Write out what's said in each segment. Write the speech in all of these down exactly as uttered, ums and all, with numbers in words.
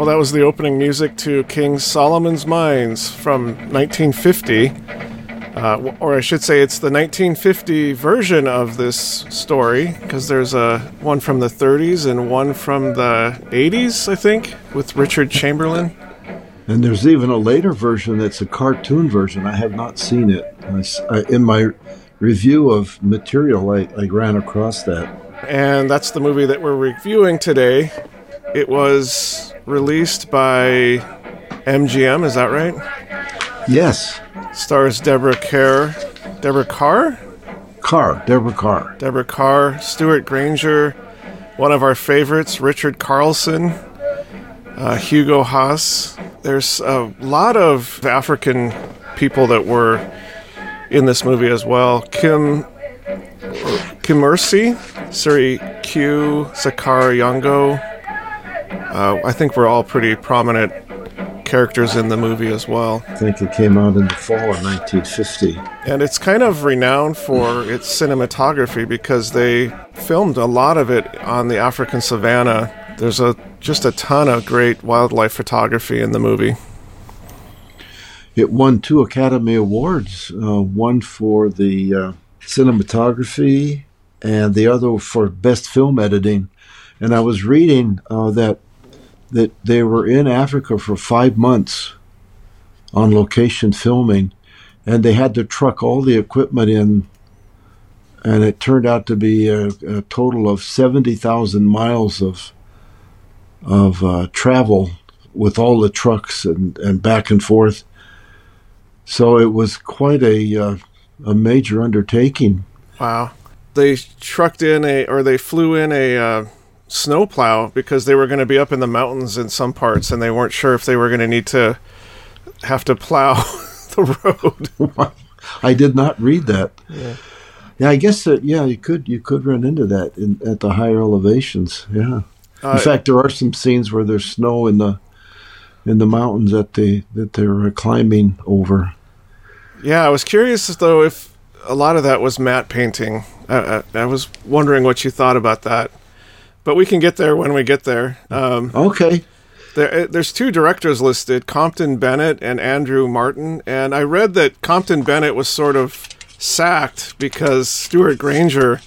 Well, that was the opening music to King Solomon's Mines from nineteen fifty. Uh, or I should say it's the nineteen fifty version of this story, because there's a one from the thirties and one from the eighties, I think, with Richard Chamberlain. And there's even a later version that's a cartoon version. I have not seen it. I, in my review of material, I, I ran across that. And that's the movie that we're reviewing today. It was released by M G M, is that right? Yes. Stars Deborah Kerr. Deborah Carr? Carr. Deborah Carr. Deborah Carr. Stuart Granger. One of our favorites, Richard Carlson. Uh, Hugo Haas. There's a lot of African people that were in this movie as well. Kim... Kimursi. Siri Q. Sakara Yango. Uh, I think we're all pretty prominent characters in the movie as well. I think it came out in the fall of nineteen fifty. And it's kind of renowned for its cinematography because they filmed a lot of it on the African savanna. There's a just a ton of great wildlife photography in the movie. It won two Academy Awards, uh, one for the uh, cinematography and the other for best film editing. And I was reading uh, that that they were in Africa for five months on location filming, and they had to truck all the equipment in, and it turned out to be a, a total of seventy thousand miles of of uh, travel with all the trucks and, and back and forth. So it was quite a uh, a major undertaking. Wow. They trucked in a, or they flew in a... Uh snowplow because they were going to be up in the mountains in some parts, and they weren't sure if they were going to need to have to plow the road. I did not read that. Yeah, yeah I guess that. Yeah, you could you could run into that in, at the higher elevations. Yeah. Uh, in fact, there are some scenes where there's snow in the in the mountains that they that they're climbing over. Yeah, I was curious though if a lot of that was matte painting. I, I, I was wondering what you thought about that. But we can get there when we get there. Um, okay. There, there's two directors listed, Compton Bennett and Andrew Martin. And I read that Compton Bennett was sort of sacked because Stuart Granger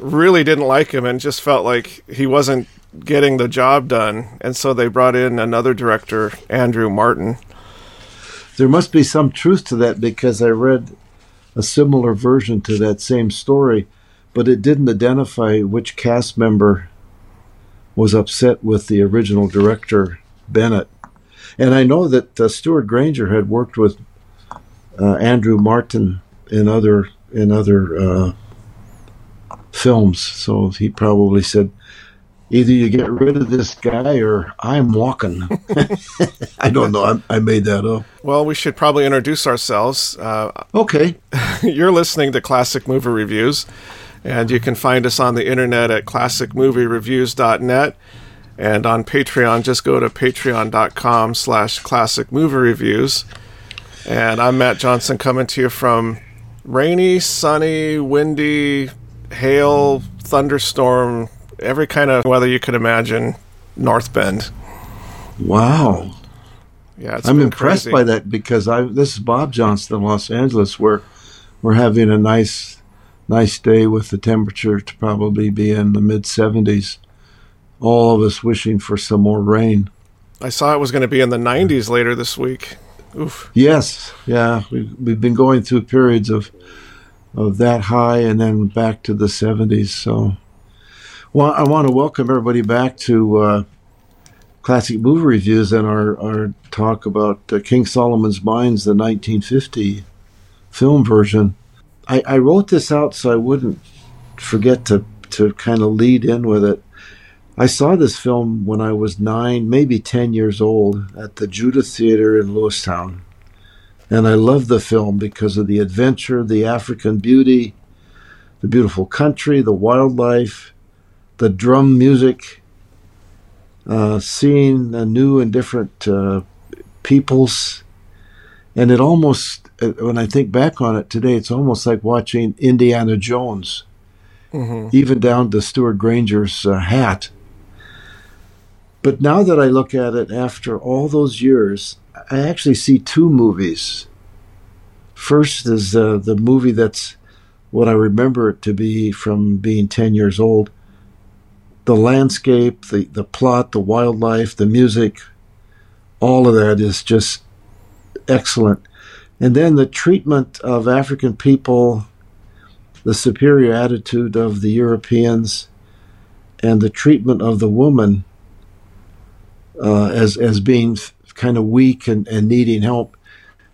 really didn't like him and just felt like he wasn't getting the job done. And so they brought in another director, Andrew Martin. There must be some truth to that because I read a similar version to that same story, but it didn't identify which cast member was upset with the original director, Bennett. And I know that uh, Stuart Granger had worked with uh, Andrew Martin in other in other uh, films, so he probably said, either you get rid of this guy or I'm walking. I don't know. I'm, I made that up. Well, we should probably introduce ourselves. Uh, okay. You're listening to Classic Movie Reviews. And you can find us on the internet at classic movie reviews dot net. And on Patreon, just go to patreon.com slash classicmoviereviews. And I'm Matt Johnson coming to you from rainy, sunny, windy, hail, thunderstorm, every kind of weather you could imagine, North Bend. Wow. Yeah, it's I'm impressed crazy. by that because I this is Bob Johnson in Los Angeles where we're having a nice... Nice day with the temperature to probably be in the mid seventies. All of us wishing for some more rain. I saw it was going to be in the nineties later this week. Oof. Yes, yeah. We've, we've been going through periods of of that high and then back to the seventies. So, well, I want to welcome everybody back to uh, Classic Movie Reviews and our, our talk about uh, King Solomon's Mines, the nineteen fifty film version. I, I wrote this out so I wouldn't forget to, to kind of lead in with it. I saw this film when I was nine, maybe ten years old, at the Judah Theater in Lewistown. And I loved the film because of the adventure, the African beauty, the beautiful country, the wildlife, the drum music, uh, seeing the new and different uh, peoples. And it almost, when I think back on it today, it's almost like watching Indiana Jones, mm-hmm. even down to Stuart Granger's uh, hat. But now that I look at it after all those years, I actually see two movies. First is uh, the movie that's what I remember it to be from being ten years old. The landscape, the, the plot, the wildlife, the music, all of that is just excellent. And then the treatment of African people, the superior attitude of the Europeans, and the treatment of the woman uh, as as being kind of weak and, and needing help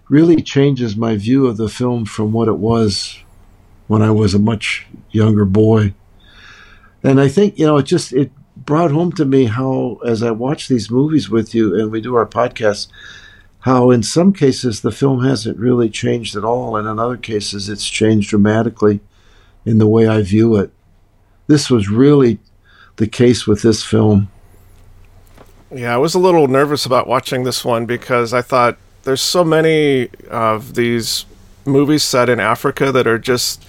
really changes my view of the film from what it was when I was a much younger boy. And I think, you know, it just it brought home to me how, as I watch these movies with you and we do our podcasts, how in some cases the film hasn't really changed at all, and in other cases it's changed dramatically in the way I view it. This was really the case with this film. Yeah, I was a little nervous about watching this one because I thought there's so many of these movies set in Africa that are just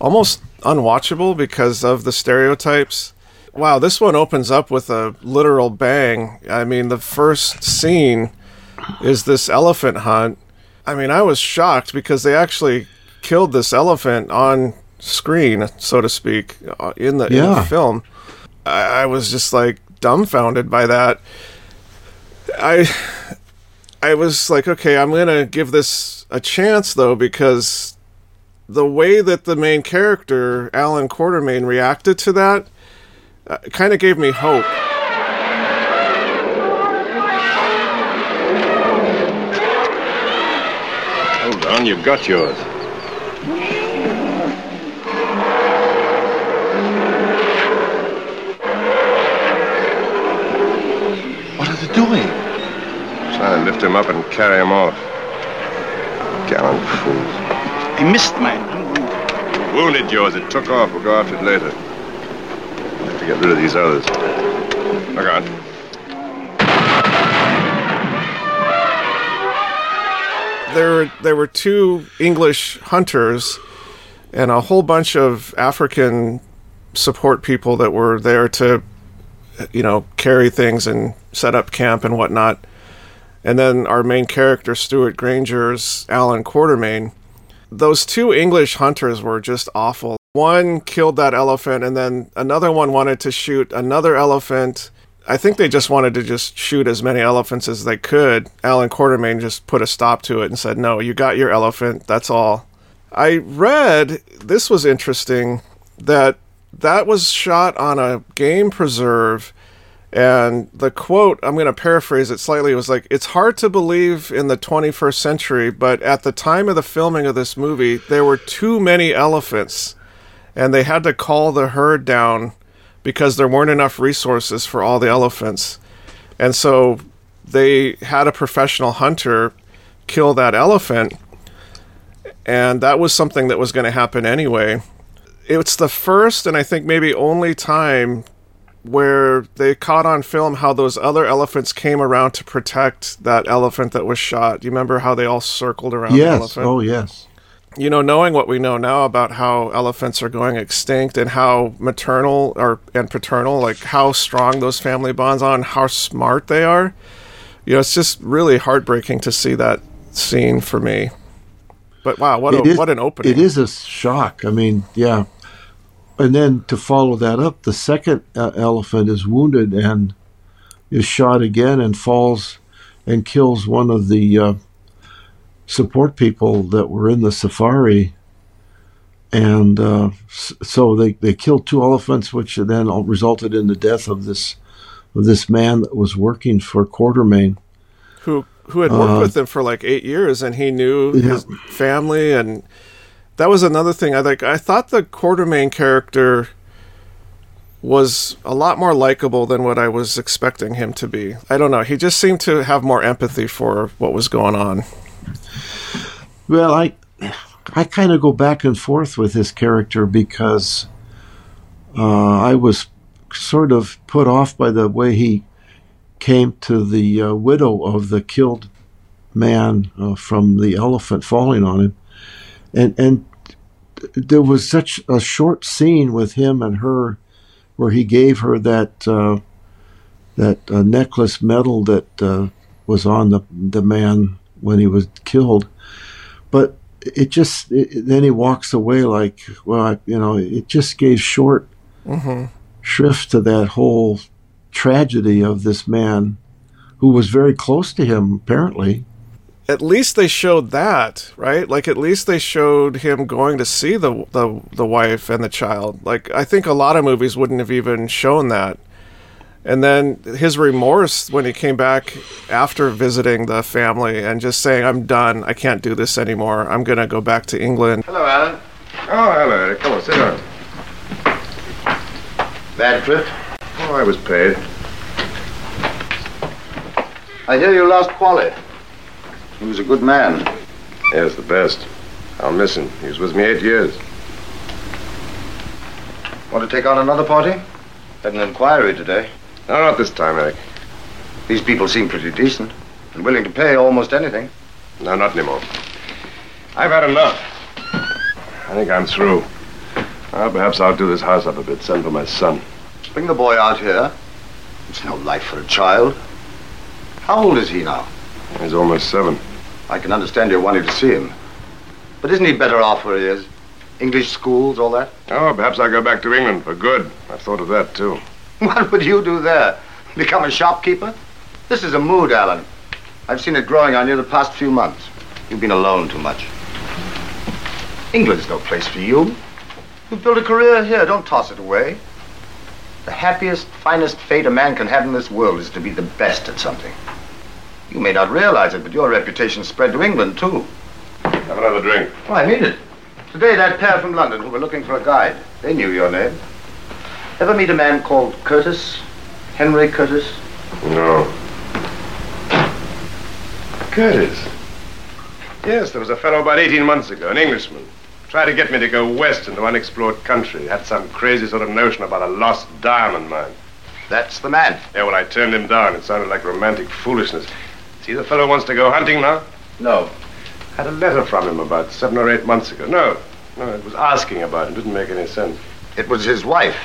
almost unwatchable because of the stereotypes. Wow, this one opens up with a literal bang. I mean, the first scene is this elephant hunt. I mean, I was shocked because they actually killed this elephant on screen, so to speak, in the, yeah. in the film. I, I was just like dumbfounded by that. I... I was like, okay, I'm going to give this a chance, though, because the way that the main character, Alan Quartermain, reacted to that uh, kind of gave me hope. Hold on, you've got yours. What are they doing? I lift him up and carry him off. Gallant fools. I missed mine. You wounded yours. It took off. We'll go after it later. We'll have to get rid of these others. Look on. There, there were two English hunters and a whole bunch of African support people that were there to, you know, carry things and set up camp and whatnot. And then our main character, Stuart Granger's Alan Quartermain. Those two English hunters were just awful. One killed that elephant, and then another one wanted to shoot another elephant. I think they just wanted to just shoot as many elephants as they could. Alan Quartermain just put a stop to it and said, no, you got your elephant, that's all. I read, this was interesting, that that was shot on a game preserve. And the quote, I'm going to paraphrase it slightly, was like, it's hard to believe in the twenty-first century, but at the time of the filming of this movie, there were too many elephants, and they had to call the herd down because there weren't enough resources for all the elephants. And so they had a professional hunter kill that elephant, and that was something that was going to happen anyway. It's the first and I think maybe only time where they caught on film how those other elephants came around to protect that elephant that was shot. Do you remember how they all circled around yes. the elephant? Yes, oh yes. You know, knowing what we know now about how elephants are going extinct and how maternal or and paternal, like how strong those family bonds are and how smart they are, you know, it's just really heartbreaking to see that scene for me. But wow, what a, is, what an opening. It is a shock. I mean, yeah. And then to follow that up, the second uh, elephant is wounded and is shot again and falls and kills one of the uh, support people that were in the safari. And uh, so they, they killed two elephants, which then resulted in the death of this of this man that was working for Quartermain. Who, who had worked uh, with him for like eight years, and he knew yeah. his family and... That was another thing. I think I thought the Quartermain character was a lot more likable than what I was expecting him to be. I don't know. He just seemed to have more empathy for what was going on. Well, I I kind of go back and forth with his character because uh, I was sort of put off by the way he came to the uh, widow of the killed man uh, from the elephant falling on him. And and there was such a short scene with him and her where he gave her that uh, that uh, necklace medal that uh, was on the the man when he was killed. But it just it, then he walks away like, well, I, you know, it just gave short mm-hmm. shrift to that whole tragedy of this man who was very close to him, apparently. At least they showed that, right? Like, at least they showed him going to see the, the the wife and the child. Like, I think a lot of movies wouldn't have even shown that. And then his remorse when he came back after visiting the family and just saying, I'm done. I can't do this anymore. I'm going to go back to England. Hello, Alan. Oh, hello, Eric. Come on, sit down. Radcliffe? Oh, I was paid. I hear you lost Wally. He was a good man. Yes, the best. I'll miss him. He was with me eight years. Want to take on another party? Had an inquiry today. No, not this time, Eric. These people seem pretty decent and willing to pay almost anything. No, not anymore. I've had enough. I think I'm through. Well, perhaps I'll do this house up a bit, send for my son. Bring the boy out here. It's no life for a child. How old is he now? He's almost seven. I can understand you're wanting to see him. But isn't he better off where he is? English schools, all that? Oh, perhaps I'll go back to England for good. I've thought of that, too. What would you do there? Become a shopkeeper? This is a mood, Alan. I've seen it growing on you the past few months. You've been alone too much. England's no place for you. You've built a career here. Don't toss it away. The happiest, finest fate a man can have in this world is to be the best at something. You may not realize it, but your reputation spread to England, too. Have another drink. Oh, I need it. Today, that pair from London who were looking for a guide, they knew your name. Ever meet a man called Curtis? Henry Curtis? No. Curtis? Yes, there was a fellow about eighteen months ago, an Englishman. Tried to get me to go west into unexplored country. Had some crazy sort of notion about a lost diamond mine. That's the man. Yeah, well, I turned him down. It sounded like romantic foolishness. See, the fellow wants to go hunting now? No. Had a letter from him about seven or eight months ago. No, no, it was asking about him. Didn't make any sense. It was his wife,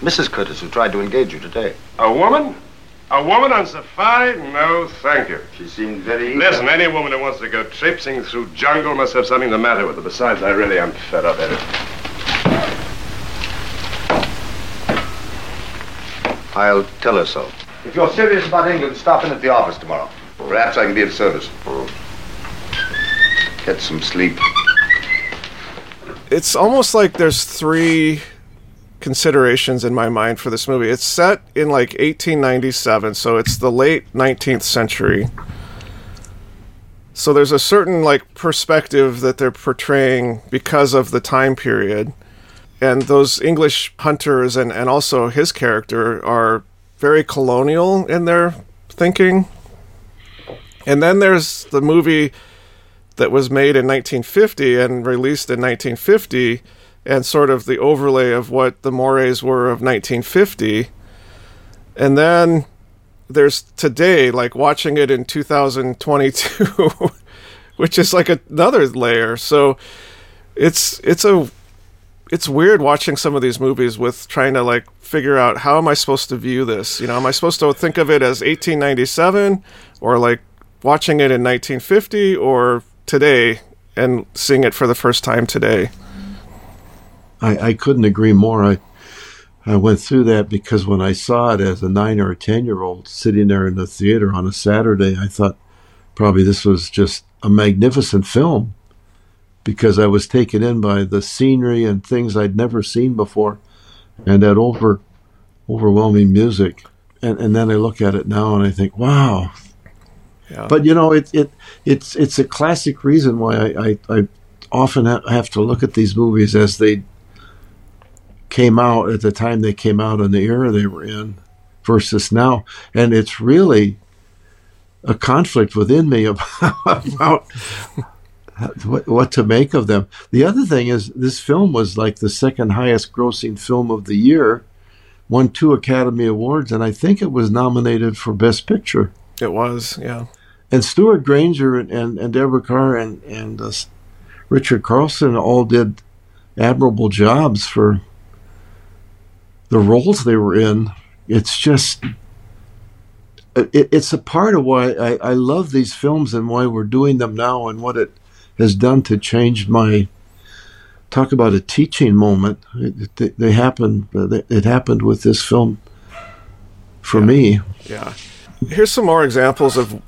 Missus Curtis, who tried to engage you today. A woman? A woman on safari? No, thank you. She seemed very... Listen, any woman who wants to go traipsing through jungle must have something the matter with her. Besides, I really am fed up at it. I'll tell her so. If you're serious about England, stop in at the office tomorrow. Perhaps I can be of service. Get some sleep. It's almost like there's three considerations in my mind for this movie. It's set in like eighteen ninety-seven, so it's the late nineteenth century. So there's a certain like perspective that they're portraying because of the time period. And those English hunters and, and also his character are very colonial in their thinking. And then there's the movie that was made in nineteen fifty and released in nineteen fifty, and sort of the overlay of what the mores were of nineteen fifty. And then there's today, like watching it in two thousand twenty-two, which is like another layer. So it's it's a it's weird watching some of these movies with trying to like figure out, how am I supposed to view this? You know, am I supposed to think of it as eighteen ninety-seven or like watching it in nineteen fifty or today and seeing it for the first time today? I, I couldn't agree more. I I went through that because when I saw it as a nine or a ten-year-old sitting there in the theater on a Saturday, I thought probably this was just a magnificent film because I was taken in by the scenery and things I'd never seen before and that over overwhelming music. And, and then I look at it now and I think, wow. Yeah. But, you know, it, it it's it's a classic reason why I, I, I often have to look at these movies as they came out at the time they came out and the era they were in versus now. And it's really a conflict within me about, about what, what to make of them. The other thing is this film was like the second highest grossing film of the year, won two Academy Awards, and I think it was nominated for Best Picture. It was, yeah. And Stuart Granger and, and, and Deborah Kerr and, and uh, Richard Carlson all did admirable jobs for the roles they were in. It's just it, it's a part of why I, I love these films and why we're doing them now and what it has done to change my, talk about a teaching moment. It, it, they happened, it happened with this film for yeah. me. Yeah. Here's some more examples of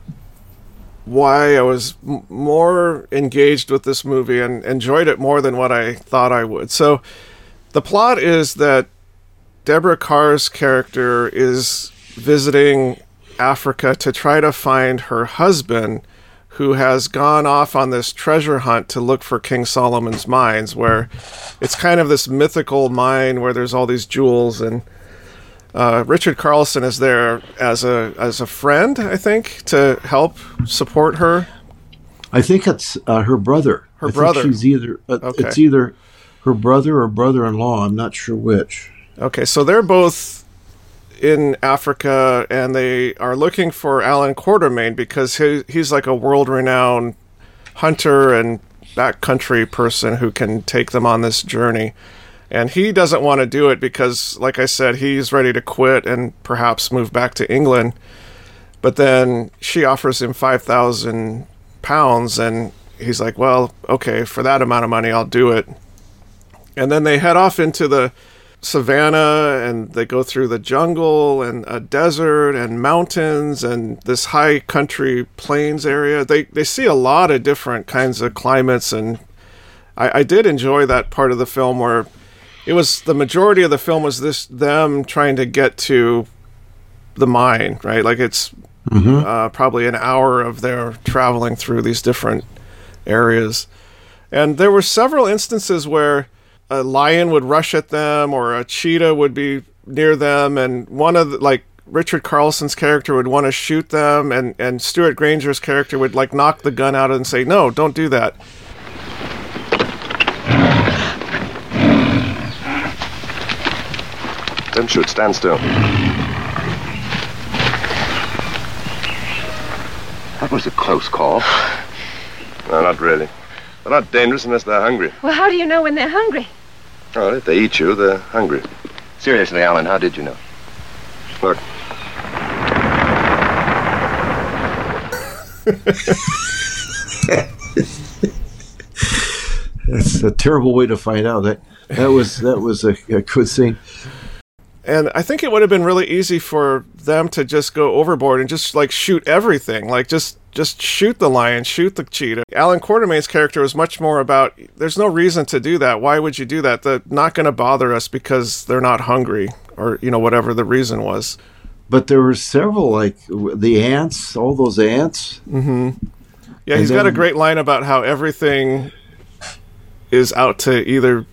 why I was m- more engaged with this movie and enjoyed it more than what I thought I would. So the plot is that Deborah Kerr's character is visiting Africa to try to find her husband, who has gone off on this treasure hunt to look for King Solomon's Mines, where it's kind of this mythical mine where there's all these jewels. And uh, Richard Carlson is there as a as a friend, I think, to help support her. I think it's uh, her brother. Her I brother. Think she's either uh, okay. It's either her brother or brother-in-law. I'm not sure which. Okay, so they're both in Africa, and they are looking for Alan Quartermain because he, he's like a world-renowned hunter and backcountry person who can take them on this journey. And he doesn't want to do it because, like I said, he's ready to quit and perhaps move back to England. But then she offers him five thousand pounds, and he's like, well, okay, for that amount of money, I'll do it. And then they head off into the savannah, and they go through the jungle and a desert and mountains and this high country plains area. They they see a lot of different kinds of climates, and I, I did enjoy that part of the film where it was the majority of the film was this them trying to get to the mine, right? Like it's mm-hmm. uh, probably an hour of their traveling through these different areas, and there were several instances where a lion would rush at them or a cheetah would be near them, and one of the, like Richard Carlson's character would want to shoot them, and and Stuart Granger's character would like knock the gun out and say, no, don't do that. Don't shoot, stand still. That was a close call. No, not really. They're not dangerous unless they're hungry. Well, how do you know when they're hungry? Oh, if they eat you, they're hungry. Seriously, Alan, how did you know? Look. That's a terrible way to find out. That that was that was a, a good thing. And I think it would have been really easy for them to just go overboard and just, like, shoot everything. Like, just just shoot the lion, shoot the cheetah. Alan Quartermain's character was much more about, there's no reason to do that. Why would you do that? They're not going to bother us because they're not hungry or, you know, whatever the reason was. But there were several, like, the ants, all those ants. Mm-hmm. Yeah, and he's then got a great line about how everything is out to either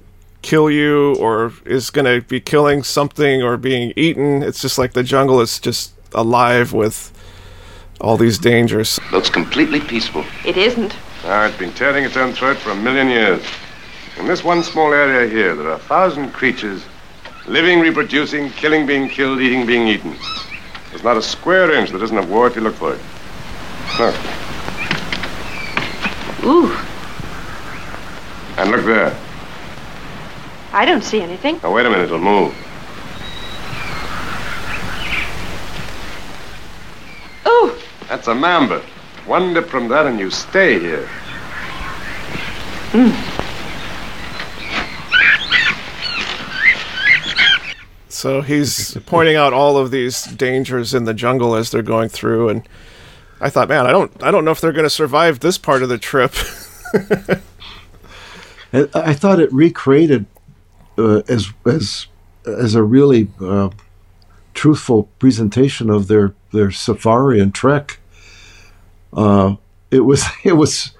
kill you or is going to be killing something or being eaten. It's just like the jungle is just alive with all these dangers. Looks completely peaceful. It isn't. Oh, it's been tearing its own throat for a million years. In this one small area here, there are a thousand creatures, living, reproducing, killing, being killed, eating, being eaten. There's not a square inch that isn't of war if you look for it. Look. Ooh. And look there. I don't see anything. Now, wait a minute, it'll move. Ooh! That's a mamba. One dip from that and you stay here. Mm. So he's pointing out all of these dangers in the jungle as they're going through, and I thought, man, I don't, I don't know if they're going to survive this part of the trip. I, I thought it recreated Uh, as as as a really uh, truthful presentation of their, their safari and trek. Uh, it was it was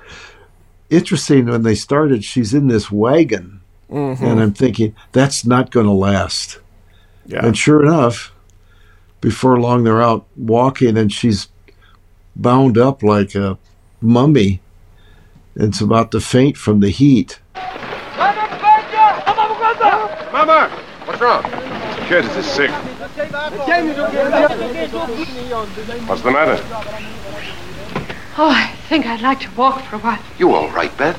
interesting when they started. She's in this wagon, mm-hmm. and I'm thinking that's not going to last. Yeah. And sure enough, before long they're out walking, and she's bound up like a mummy. It's about to faint from the heat. Mama! What's wrong? The kid is sick. What's the matter? Oh, I think I'd like to walk for a while. You all right, Beth?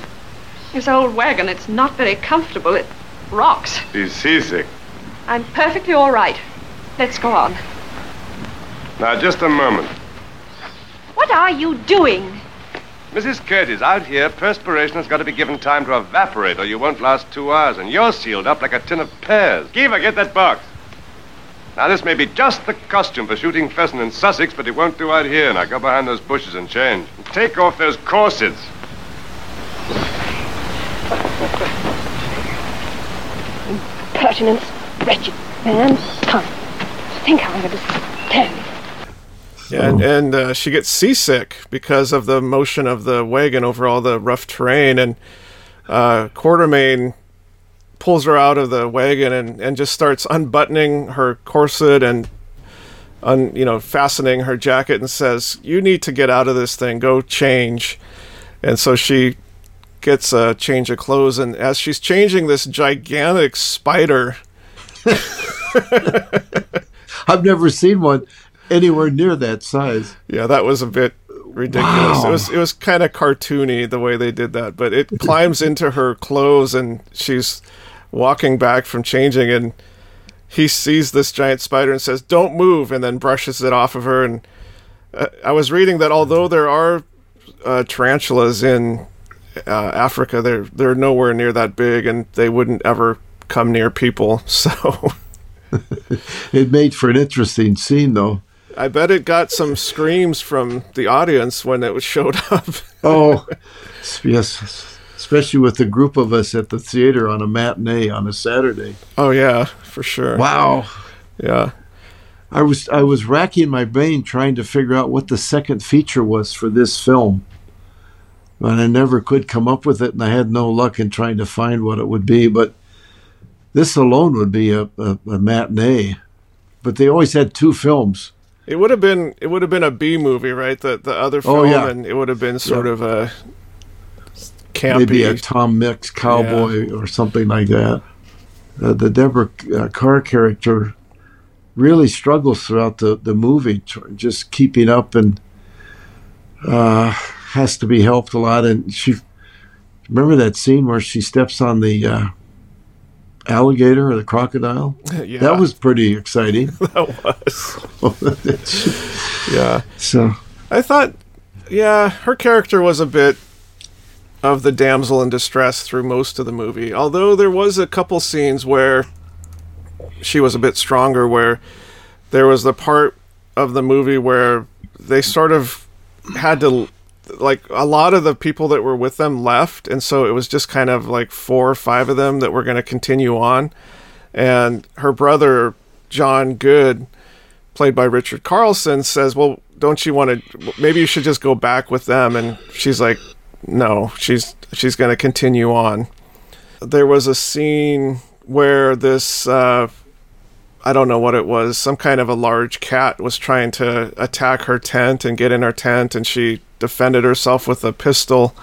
This old wagon, it's not very comfortable. It rocks. He's seasick. I'm perfectly all right. Let's go on. Now, just a moment. What are you doing? Missus Curtis, out here, perspiration has got to be given time to evaporate, or you won't last two hours, and you're sealed up like a tin of pears. Kiva, get that box. Now, this may be just the costume for shooting pheasant in Sussex, but it won't do out here. Now, go behind those bushes and change. And take off those corsets. Impertinence, wretched man. Come. Think how I'm going to stand it. Yeah, and, and uh, she gets seasick because of the motion of the wagon over all the rough terrain, and uh, Quartermain pulls her out of the wagon and, and just starts unbuttoning her corset and un, you know fastening her jacket and says, "You need to get out of this thing. Go change." And so she gets a change of clothes, and as she's changing, this gigantic spider. I've never seen one anywhere near that size. Yeah, that was a bit ridiculous. Wow. It was it was kind of cartoony the way they did that, but it climbs into her clothes and she's walking back from changing, and he sees this giant spider and says, "Don't move," and then brushes it off of her. And uh, I was reading that although there are uh, tarantulas in uh, Africa, they're they're nowhere near that big, and they wouldn't ever come near people. So it made for an interesting scene, though. I bet it got some screams from the audience when it showed up. Oh, yes, especially with the group of us at the theater on a matinee on a Saturday. Oh yeah, for sure. Wow. Yeah, I was I was racking my brain trying to figure out what the second feature was for this film, and I never could come up with it, and I had no luck in trying to find what it would be. But this alone would be a, a, a matinee. But they always had two films. It would have been it would have been a B movie, right? The the other film, oh, yeah. And it would have been sort yeah. of a campy, maybe a Tom Mix cowboy yeah. or something like that. Uh, the Deborah uh, Kerr character really struggles throughout the the movie, just keeping up, and uh, has to be helped a lot. And she remember that scene where she steps on the uh, alligator or the crocodile? Yeah. That was pretty exciting. That was. Yeah. So I thought, yeah, her character was a bit of the damsel in distress through most of the movie, although there was a couple scenes where she was a bit stronger, where there was the part of the movie where they sort of had to, like, a lot of the people that were with them left, and so it was just kind of like four or five of them that were going to continue on. And her brother John Good, played by Richard Carlson, says, "Well, don't you want to, maybe you should just go back with them?" And she's like, "No, she's she's going to continue on." There was a scene where this uh I don't know what it was, some kind of a large cat was trying to attack her tent and get in her tent, and she defended herself with a pistol.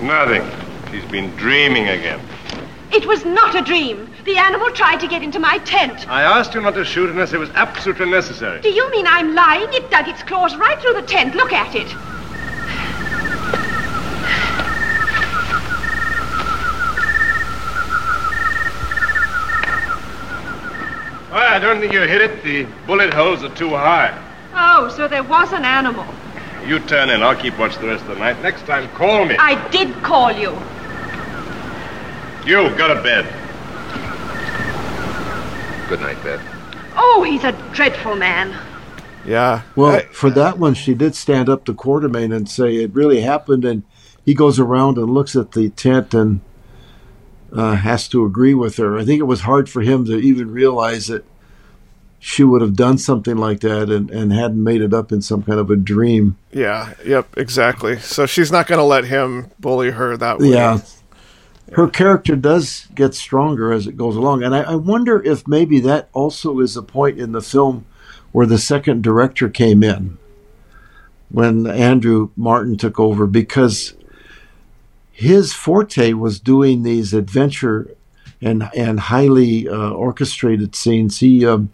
Nothing. She's been dreaming again. It was not a dream. The animal tried to get into my tent. I asked you not to shoot unless it was absolutely necessary. Do you mean I'm lying? It dug its claws right through the tent. Look at it. Well, I don't think you hit it. The bullet holes are too high. Oh, so there was an animal. You turn in. I'll keep watch the rest of the night. Next time, call me. I did call you. You go to bed. Good night, Beth. Oh, he's a dreadful man. Yeah. Well, I, for that one, she did stand up to Quartermain and say it really happened, and he goes around and looks at the tent and Uh, has to agree with her. I think it was hard for him to even realize that she would have done something like that and, and hadn't made it up in some kind of a dream. Yeah, yep, exactly. So she's not going to let him bully her that way. Yeah. yeah. Her character does get stronger as it goes along. And I, I wonder if maybe that also is a point in the film where the second director came in when Andrew Martin took over, because his forte was doing these adventure and and highly uh, orchestrated scenes. He um,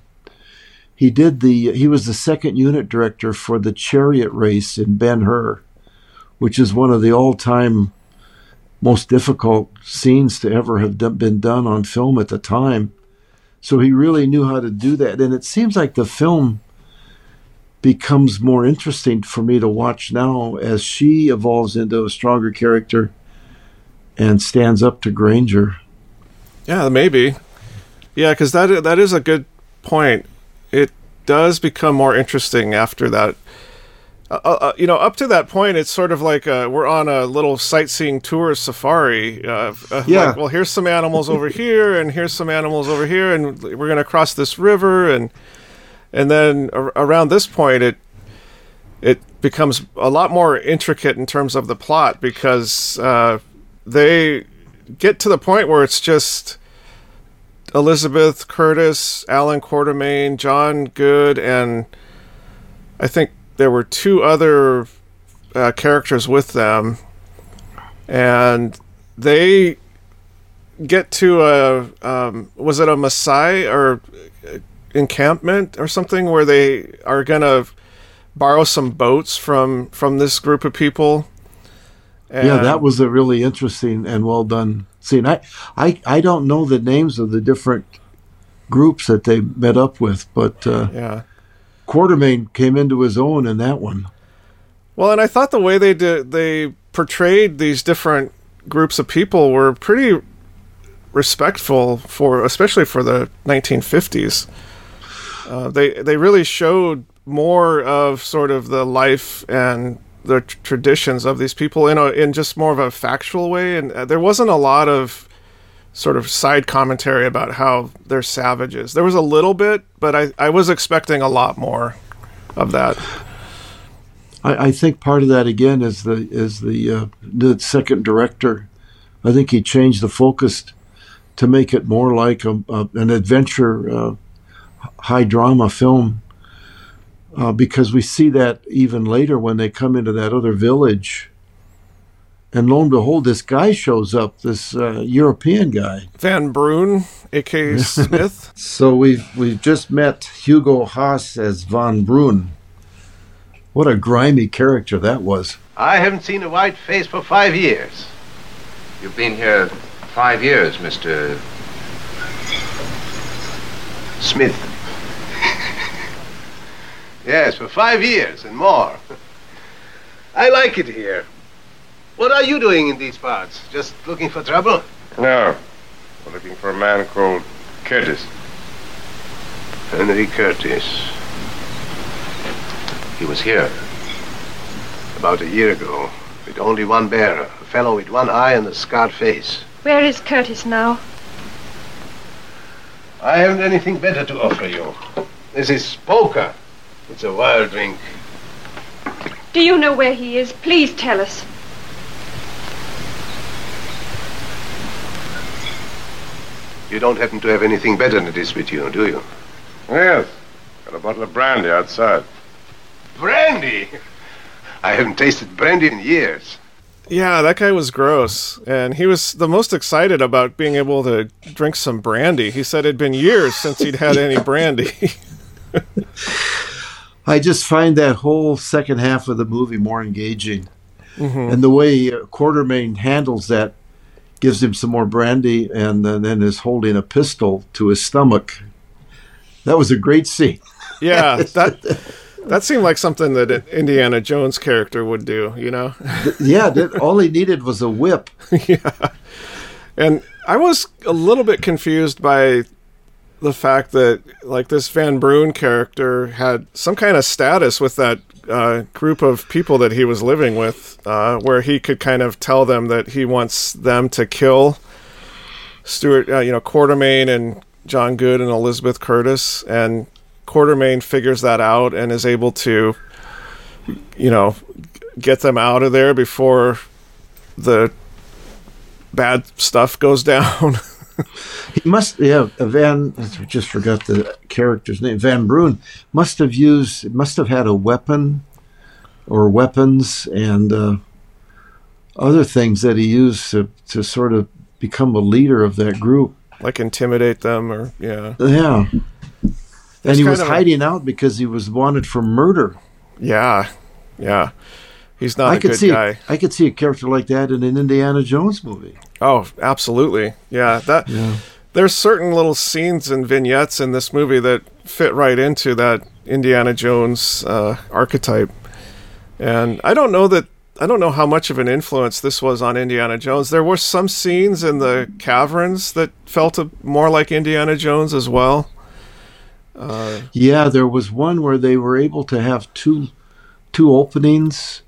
he did the he was the second unit director for the chariot race in Ben-Hur, which is one of the all-time most difficult scenes to ever have d- been done on film at the time. So he really knew how to do that. And it seems like the film becomes more interesting for me to watch now as she evolves into a stronger character and stands up to Granger. Yeah, maybe. Yeah, because that, that is a good point. It does become more interesting after that. Uh, uh, you know, up to that point, it's sort of like uh, we're on a little sightseeing tour safari. Uh, uh, yeah. Like, well, here's some animals over here, and here's some animals over here, and we're going to cross this river. And and then ar- around this point, it it becomes a lot more intricate in terms of the plot, because uh, they get to the point where it's just Elizabeth Curtis, Alan Quartermain, John Good, and I think there were two other uh, characters with them, and they get to a um, was it a Maasai or encampment or something where they are gonna borrow some boats from from this group of people. And yeah, that was a really interesting and well done scene. I, I I don't know the names of the different groups that they met up with, but uh, yeah. Quartermain came into his own in that one. Well, and I thought the way they did, they portrayed these different groups of people were pretty respectful for, especially for the nineteen fifties. Uh, they they really showed more of sort of the life and the t- traditions of these people in a, in just more of a factual way, and uh, there wasn't a lot of sort of side commentary about how they're savages. There was a little bit, but I, I was expecting a lot more of that. I, I think part of that, again, is the is the, uh, the second director. I think he changed the focus to make it more like a, a, an adventure, uh, high drama film, uh, because we see that even later when they come into that other village. And lo and behold, this guy shows up, this uh, European guy. Van Brun, a k a. Smith. So we've, we've just met Hugo Haas as Van Brun. What a grimy character that was. I haven't seen a white face for five years. You've been here five years, Mister Smith. Yes, for five years and more. I like it here. What are you doing in these parts? Just looking for trouble? No. We're looking for a man called Curtis. Henry Curtis. He was here about a year ago with only one bearer, a fellow with one eye and a scarred face. Where is Curtis now? I haven't anything better to offer you. This is poker. It's a wild drink. Do you know where he is? Please tell us. You don't happen to have anything better than this with you, do you? Yes. Got a bottle of brandy outside. Brandy? I haven't tasted brandy in years. Yeah, that guy was gross. And he was the most excited about being able to drink some brandy. He said it had been years since he'd had any brandy. I just find that whole second half of the movie more engaging. Mm-hmm. And the way Quartermain handles that, gives him some more brandy, and then is holding a pistol to his stomach. That was a great scene. Yeah, that that seemed like something that an Indiana Jones character would do, you know? Yeah, all he needed was a whip. Yeah. And I was a little bit confused by the fact that, like, this Van Brun character had some kind of status with that Uh, group of people that he was living with, uh, where he could kind of tell them that he wants them to kill Stuart, uh, you know, Quartermain and John Good and Elizabeth Curtis, and Quartermain figures that out and is able to, you know, get them out of there before the bad stuff goes down. He must, yeah, Van, I just forgot the character's name, Van Brun, must have used, must have had a weapon or weapons and uh, other things that he used to, to sort of become a leader of that group. Like intimidate them or, yeah. Yeah. And he was hiding out because he was wanted for murder. Yeah, yeah. He's not a good guy. I could see a character like that in an Indiana Jones movie. Oh, absolutely. Yeah. That yeah. There's certain little scenes and vignettes in this movie that fit right into that Indiana Jones uh, archetype. And I don't know that I don't know how much of an influence this was on Indiana Jones. There were some scenes in the caverns that felt a, more like Indiana Jones as well. Uh, yeah, there was one where they were able to have two two openings,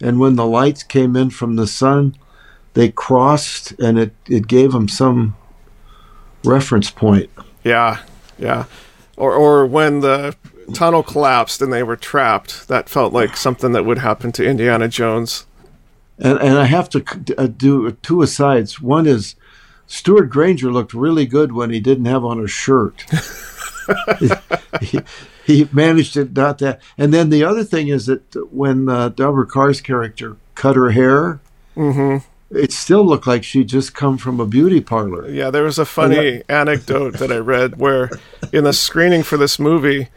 and when the lights came in from the sun, they crossed, and it, it gave them some reference point. Yeah, yeah. Or or when the tunnel collapsed and they were trapped, that felt like something that would happen to Indiana Jones. And and I have to do two asides. One is Stuart Granger looked really good when he didn't have on a shirt. he, he managed it, not that. And then the other thing is that when uh, Deborah Kerr's character cut her hair, mm-hmm. it still looked like she just come from a beauty parlor. Yeah, there was a funny that- anecdote that I read where in the screening for this movie,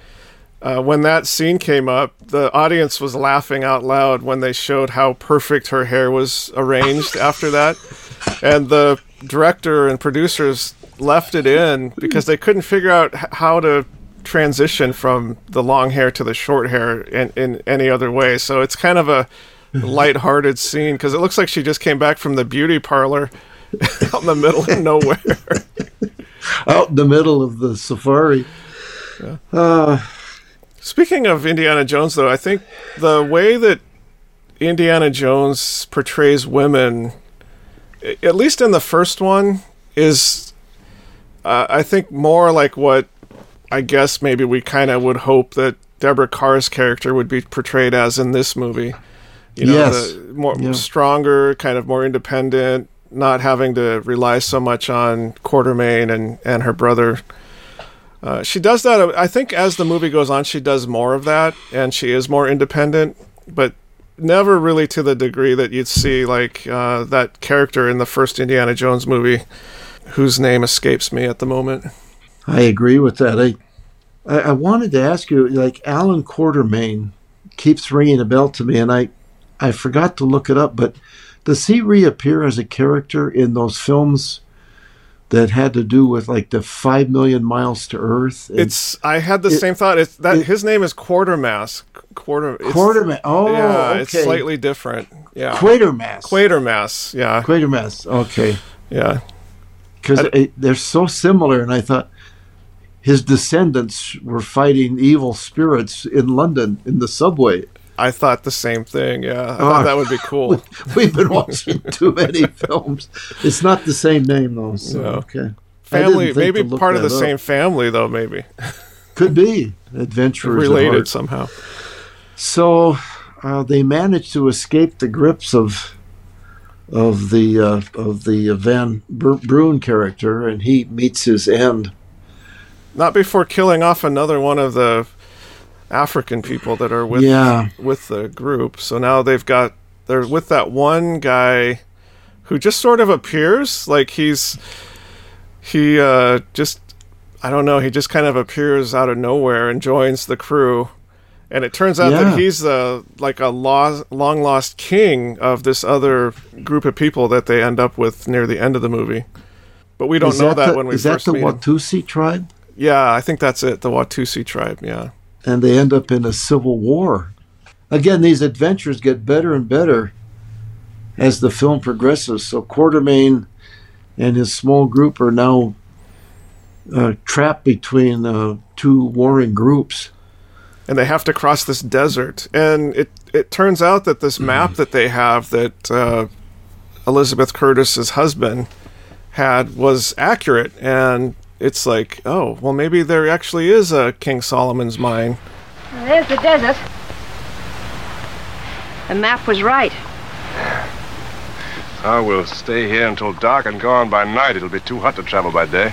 uh, when that scene came up, the audience was laughing out loud when they showed how perfect her hair was arranged after that. And the director and producers left it in because they couldn't figure out how to transition from the long hair to the short hair in, in any other way. So it's kind of a lighthearted scene because it looks like she just came back from the beauty parlor out in the middle of nowhere. Out in the middle of the safari. Yeah. Uh, Speaking of Indiana Jones, though, I think the way that Indiana Jones portrays women, at least in the first one, is, uh, I think, more like what I guess maybe we kind of would hope that Deborah Kerr's character would be portrayed as in this movie. You know, yes. The more yeah. stronger, kind of more independent, not having to rely so much on Quartermain and, and her brother. Uh, she does that, I think, as the movie goes on, she does more of that, and she is more independent, but never really to the degree that you'd see, like, uh, that character in the first Indiana Jones movie, whose name escapes me at the moment. I agree with that. I I wanted to ask you, like, Alan Quartermain keeps ringing a bell to me, and I, I forgot to look it up, but does he reappear as a character in those films that had to do with like the five million miles to Earth? And it's I had the it, same thought. It's that it, his name is Quartermass. Quarter. Quartermass. Oh, yeah. Okay. It's slightly different. Yeah. Quatermass. Quatermass. Yeah. Quatermass. Okay. Yeah. Because they're so similar, and I thought his descendants were fighting evil spirits in London in the subway. I thought the same thing, yeah. I thought oh, that would be cool. We've been watching too many films. It's not the same name, though. So, no. Okay. Family, maybe part of the up. same family, though, maybe. Could be. Adventurers. Related somehow. So uh, they managed to escape the grips of of the uh, of the Van Brun character, and he meets his end. Not before killing off another one of the African people that are with yeah. with the group. So now they've got they're with that one guy who just sort of appears, like he's he uh just I don't know, he just kind of appears out of nowhere and joins the crew. And it turns out yeah. that he's the like a lo- long lost king of this other group of people that they end up with near the end of the movie. But we don't is know that, that when the, we is first that the meet Watusi him. tribe? Yeah, I think that's it, the Watusi tribe, yeah. And they end up in a civil war. Again, these adventures get better and better as the film progresses. So Quartermain and his small group are now uh, trapped between uh, two warring groups. And they have to cross this desert. And it, it turns out that this map that they have that uh, Elizabeth Curtis's husband had was accurate, and it's like, oh, well, maybe there actually is a King Solomon's mine. Well, there's the desert. The map was right. I will stay here until dark and gone by night. It'll be too hot to travel by day.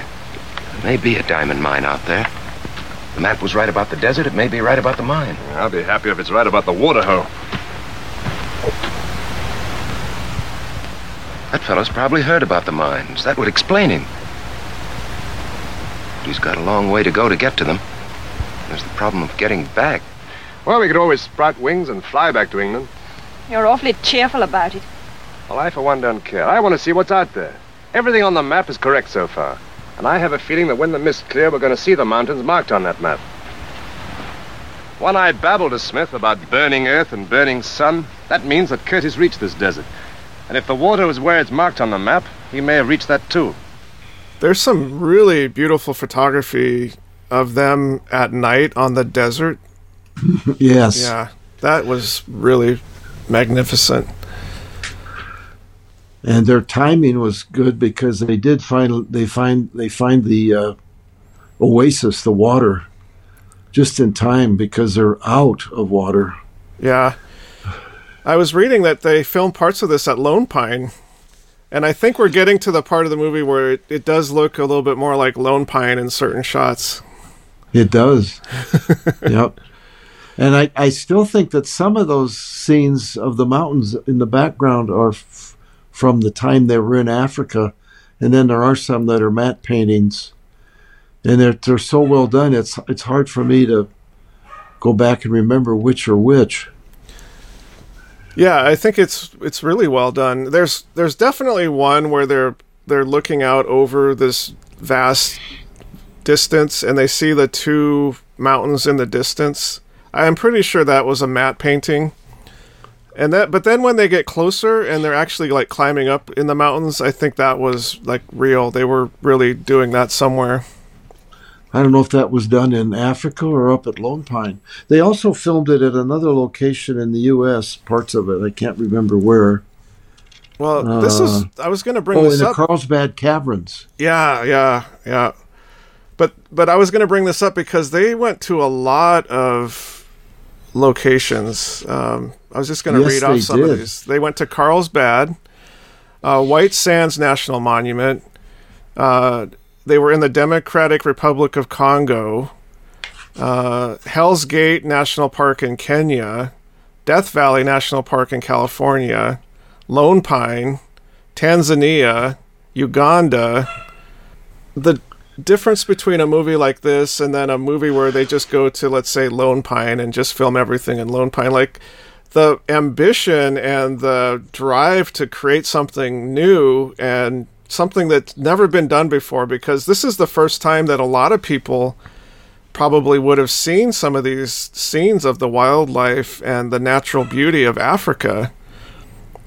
There may be a diamond mine out there. The map was right about the desert. It may be right about the mine. I'll be happier if it's right about the water hole. That fellow's probably heard about the mines. That would explain him. He's got a long way to go to get to them. There's the problem of getting back. Well, we could always sprout wings and fly back to England. You're awfully cheerful about it. Well, I, for one, don't care. I want to see what's out there. Everything on the map is correct so far. And I have a feeling that when the mist clears, we're going to see the mountains marked on that map. One Eye babbled to Smith about burning earth and burning sun. That means that Curtis reached this desert. And if the water was where it's marked on the map, he may have reached that too. There's some really beautiful photography of them at night on the desert. Yes. Yeah, that was really magnificent. And their timing was good because they did find they find they find the uh, oasis, the water, just in time because they're out of water. Yeah. I was reading that they filmed parts of this at Lone Pine, and I think we're getting to the part of the movie where it, it does look a little bit more like Lone Pine in certain shots. It does. Yep. And I, I still think that some of those scenes of the mountains in the background are f- from the time they were in Africa, and then there are some that are matte paintings, and they're, they're so well done, it's it's hard for me to go back and remember which are which. Yeah, I think it's it's really well done. There's there's definitely one where they're they're looking out over this vast distance and they see the two mountains in the distance. I'm pretty sure that was a matte painting. And that but then when they get closer and they're actually like climbing up in the mountains, I think that was like real. They were really doing that somewhere. I don't know if that was done in Africa or up at Lone Pine. They also filmed it at another location in the U S, parts of it. I can't remember where. Well, uh, this is... I was going to bring oh, this up. Oh, in the Carlsbad Caverns. Yeah, yeah, yeah. But but I was going to bring this up because they went to a lot of locations. Um, I was just going to yes, read off some did. of these. They went to Carlsbad, uh, White Sands National Monument, uh they were in the Democratic Republic of Congo, uh, Hell's Gate National Park in Kenya, Death Valley National Park in California, Lone Pine, Tanzania, Uganda. The difference between a movie like this and then a movie where they just go to, let's say, Lone Pine and just film everything in Lone Pine, like the ambition and the drive to create something new and something that's never been done before, because this is the first time that a lot of people probably would have seen some of these scenes of the wildlife and the natural beauty of Africa.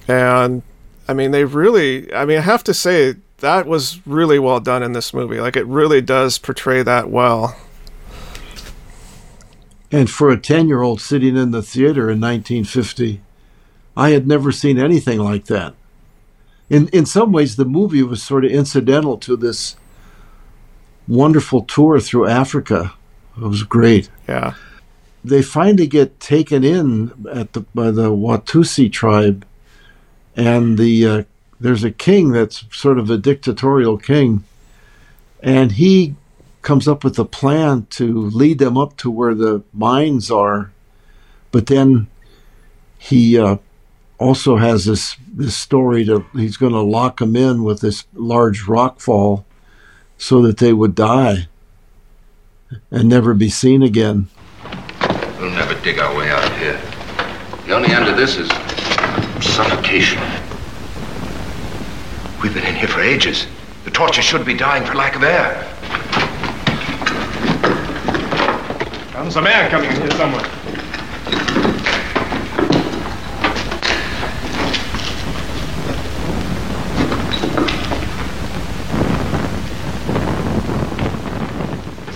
And I mean, they really, I mean, I have to say that was really well done in this movie. Like, it really does portray that well. And for a ten-year-old sitting in the theater in nineteen fifty, I had never seen anything like that. In in some ways, the movie was sort of incidental to this wonderful tour through Africa. It was great. Yeah, they finally get taken in at the by the Watusi tribe, and the uh, there's a king that's sort of a dictatorial king, and he comes up with a plan to lead them up to where the mines are, but then he. Uh, also has this this story to he's going to lock them in with this large rockfall so that they would die and never be seen again. We'll never dig our way out of here. The only end of this is suffocation. We've been in here for ages. The torture should be dying for lack of air. Found some air coming in here somewhere.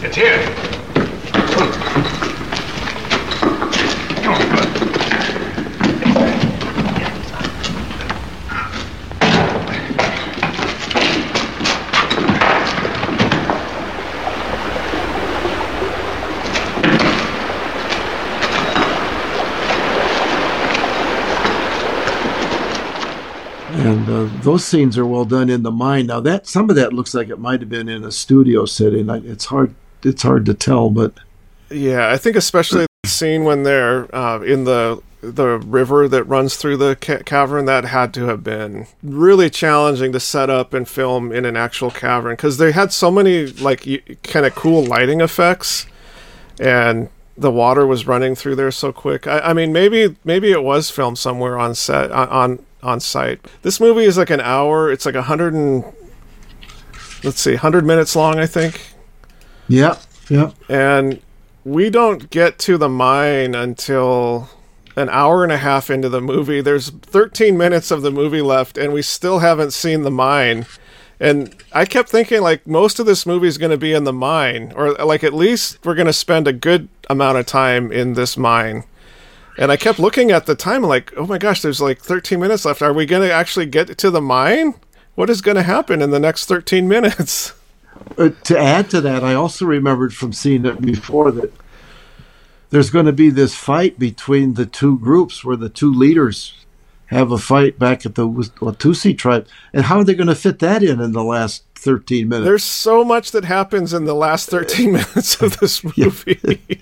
It's here. Come on, bud. And uh, those scenes are well done in the mine. Now that some of that looks like it might have been in a studio setting. It's hard. It's hard to tell, but yeah, I think especially the scene when they're uh, in the the river that runs through the ca- cavern, that had to have been really challenging to set up and film in an actual cavern, because they had so many like kind of cool lighting effects, and the water was running through there so quick. I, I mean, maybe maybe it was filmed somewhere on set on on site. This movie is like an hour. It's like a hundred and let's see, hundred minutes long, I think. Yeah, yeah. And we don't get to the mine until an hour and a half into the movie. There's thirteen minutes of the movie left, and we still haven't seen the mine. And I kept thinking, like, most of this movie is going to be in the mine, or, like, at least we're going to spend a good amount of time in this mine. And I kept looking at the time, like, oh my gosh, there's like thirteen minutes left. Are we going to actually get to the mine? What is going to happen in the next thirteen minutes? Uh, to add to that, I also remembered from seeing it before that there's going to be this fight between the two groups where the two leaders have a fight back at the Watusi tribe. And how are they going to fit that in in the last thirteen minutes? There's so much that happens in the last thirteen minutes of this movie. Yeah.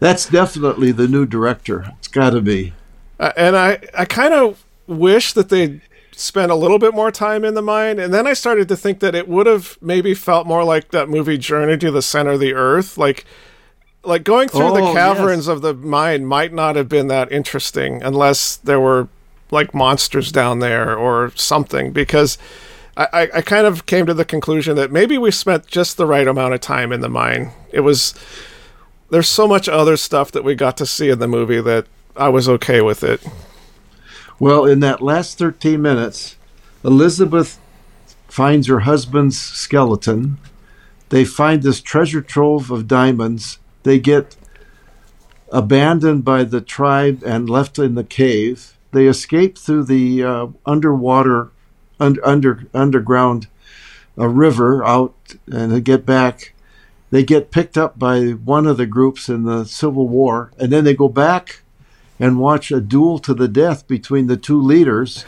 That's definitely the new director. It's got to be. Uh, and I, I kind of wish that they spent a little bit more time in the mine. And then I started to think that it would have maybe felt more like that movie Journey to the Center of the Earth. Like, like going through oh, the caverns yes. of the mine might not have been that interesting unless there were like monsters down there or something, because I, I kind of came to the conclusion that maybe we spent just the right amount of time in the mine. It was, there's so much other stuff that we got to see in the movie that I was okay with it. Well, in that last thirteen minutes, Elizabeth finds her husband's skeleton. They find this treasure trove of diamonds. They get abandoned by the tribe and left in the cave. They escape through the uh, underwater, un- under underground uh, river out and they get back. They get picked up by one of the groups in the Civil War, and then they go back and watch a duel to the death between the two leaders,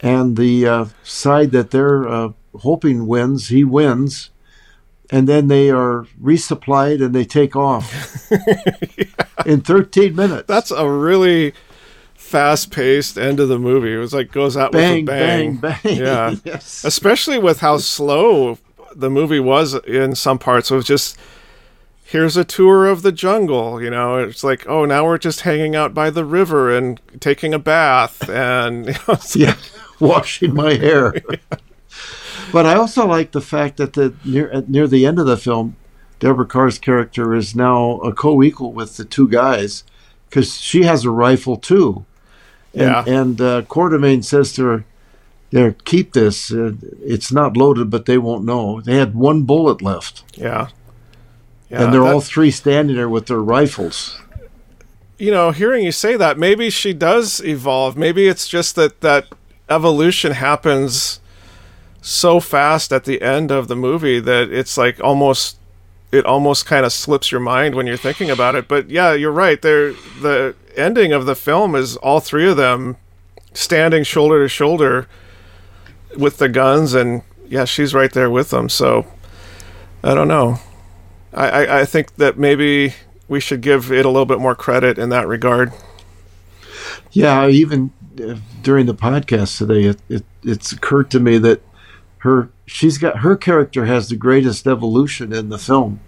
and the uh, side that they're uh, hoping wins, he wins, and then they are resupplied and they take off yeah. in thirteen minutes. That's a really fast-paced end of the movie. It was like goes out bang, with a bang. Bang, bang. Yeah. Yes. Especially with how slow the movie was in some parts. It was just, here's a tour of the jungle, you know. It's like, oh, now we're just hanging out by the river and taking a bath and you know, like, yeah, washing my hair. yeah. But I also like the fact that the near at near the end of the film, Deborah Kerr's character is now a co-equal with the two guys because she has a rifle too. And, yeah. and uh, Coeur d'Alene says to her, yeah, keep this. Uh, it's not loaded, but they won't know. They had one bullet left. Yeah. yeah and they're all three standing there with their rifles. You know, hearing you say that, maybe she does evolve. Maybe it's just that that evolution happens so fast at the end of the movie that it's like almost, it almost kind of slips your mind when you're thinking about it. But yeah, you're right. They're, the ending of the film is all three of them standing shoulder to shoulder with the guns, and yeah, she's right there with them. So I don't know. I, I, I think that maybe we should give it a little bit more credit in that regard. Yeah, even during the podcast today, it, it it's occurred to me that her she's got her character has the greatest evolution in the film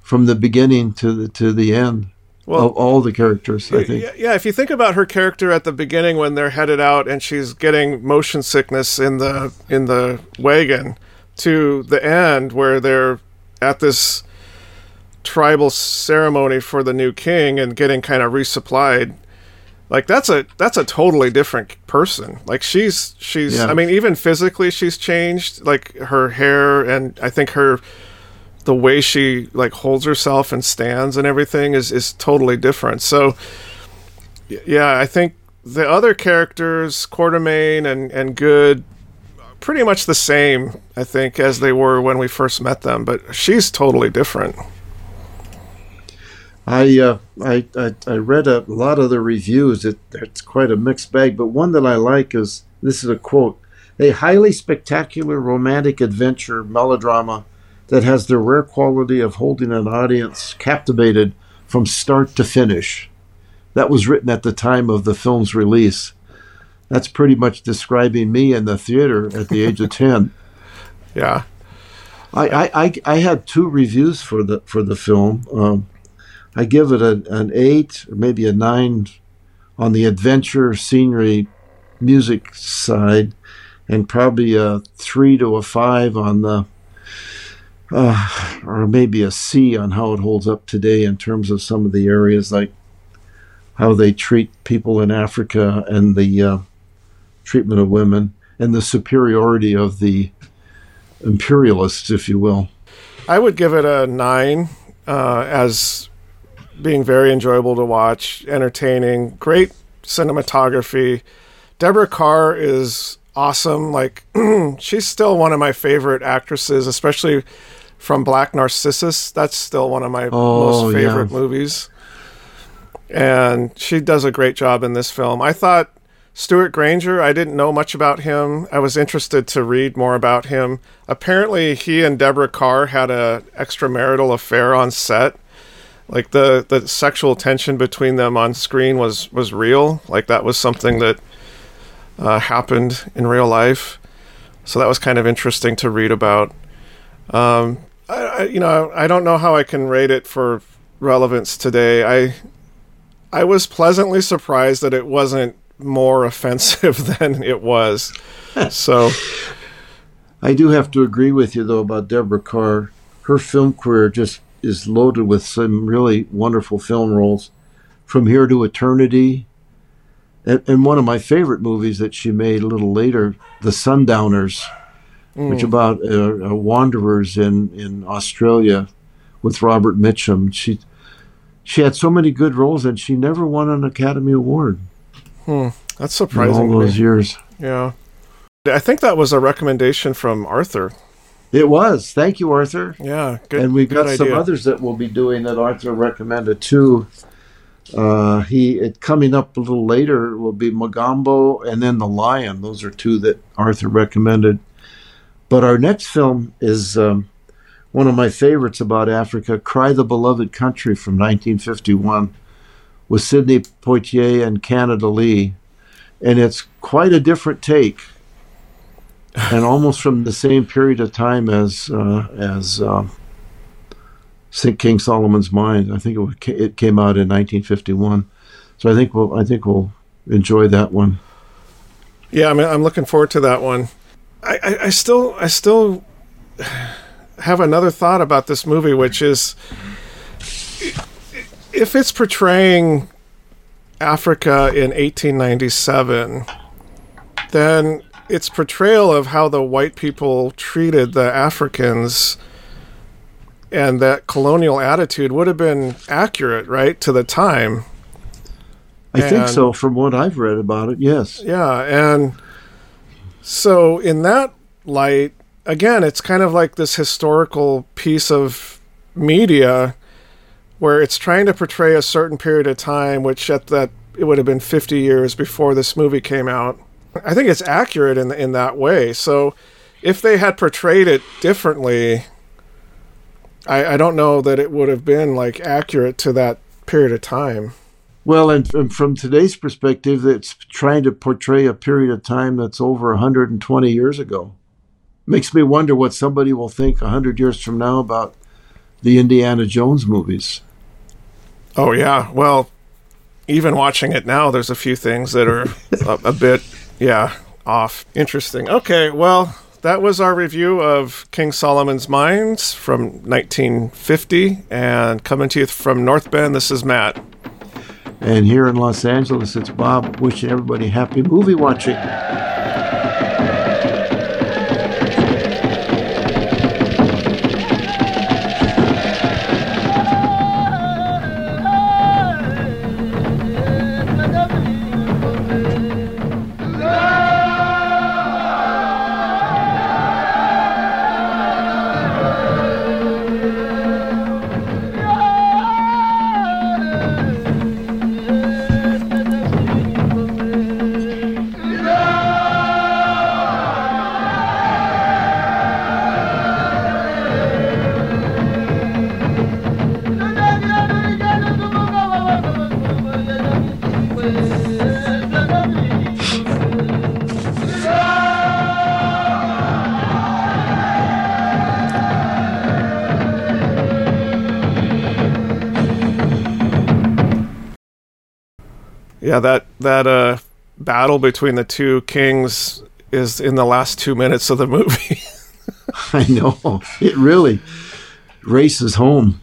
from the beginning to the to the end. Well, of all the characters, I think. Yeah, if you think about her character at the beginning when they're headed out and she's getting motion sickness in the in the wagon, to the end where they're at this tribal ceremony for the new king and getting kind of resupplied, like that's a that's a totally different person. Like she's she's yeah. I mean, even physically she's changed, like her hair, and I think her the way she like holds herself and stands and everything is, is totally different. So yeah, I think the other characters, Coeur d'Alene and, and Good, pretty much the same, I think, as they were when we first met them, but she's totally different. I, uh, I, I, I read a lot of the reviews. It, it's quite a mixed bag, but one that I like is, this is a quote, "A highly spectacular romantic adventure melodrama that has the rare quality of holding an audience captivated from start to finish." That was written at the time of the film's release. That's pretty much describing me in the theater at the age of ten. Yeah. I, I, I, I had two reviews for the for the film. Um, I give it a, an eight, or maybe a nine on the adventure, scenery, music side, and probably a three to a five on the uh, or maybe a C on how it holds up today in terms of some of the areas, like how they treat people in Africa and the uh, treatment of women and the superiority of the imperialists, if you will. I would give it a nine uh, as being very enjoyable to watch, entertaining, great cinematography. Deborah Kerr is awesome. Like, she's still one of my favorite actresses, especially from Black Narcissus. That's still one of my oh, most favorite yeah. movies. And she does a great job in this film. I thought Stuart Granger, I didn't know much about him. I was interested to read more about him. Apparently, he and Deborah Kerr had an extramarital affair on set. Like, the, the sexual tension between them on screen was, was real. Like, that was something that uh, happened in real life. So that was kind of interesting to read about. Um, I, I, you know, I don't know how I can rate it for relevance today. I I was pleasantly surprised that it wasn't more offensive than it was. So I do have to agree with you, though, about Deborah Kerr. Her film career just is loaded with some really wonderful film roles. From Here to Eternity, and, and one of my favorite movies that she made a little later, The Sundowners, mm. which about uh, wanderers in, in Australia with Robert Mitchum. She she had so many good roles, and she never won an Academy Award. Hmm, that's surprising. In all those years. Yeah. I think that was a recommendation from Arthur. It was. Thank you, Arthur. Yeah, good. And we've got some others that we'll be doing that Arthur recommended too. Uh, he it, coming up a little later will be Mogambo and then The Lion. Those are two that Arthur recommended. But our next film is um, one of my favorites about Africa, Cry the Beloved Country from nineteen fifty-one, with Sidney Poitier and Canada Lee. And it's quite a different take. And almost from the same period of time as uh, as uh, King Solomon's Mines. I think it, was, it came out in nineteen fifty-one, so I think we'll I think we'll enjoy that one. Yeah, I mean, I'm looking forward to that one. I, I, I still I still have another thought about this movie, which is if it's portraying Africa in eighteen ninety-seven, then its portrayal of how the white people treated the Africans and that colonial attitude would have been accurate, right, to the time. I and, think so, from what I've read about it, yes. Yeah, and so in that light, again, it's kind of like this historical piece of media where it's trying to portray a certain period of time, which at that it would have been fifty years before this movie came out. I think it's accurate in in that way. So if they had portrayed it differently, I, I don't know that it would have been like accurate to that period of time. Well, and from, from today's perspective, it's trying to portray a period of time that's over one hundred twenty years ago. Makes me wonder what somebody will think one hundred years from now about the Indiana Jones movies. Oh, yeah. Well, even watching it now, there's a few things that are a, a bit, yeah, off. Interesting. Okay, well, that was our review of King Solomon's Mines from nineteen fifty. And coming to you from North Bend, this is Matt. And here in Los Angeles, it's Bob, wishing everybody happy movie watching. Yeah, that that uh, battle between the two kings is in the last two minutes of the movie. I know. It really races home.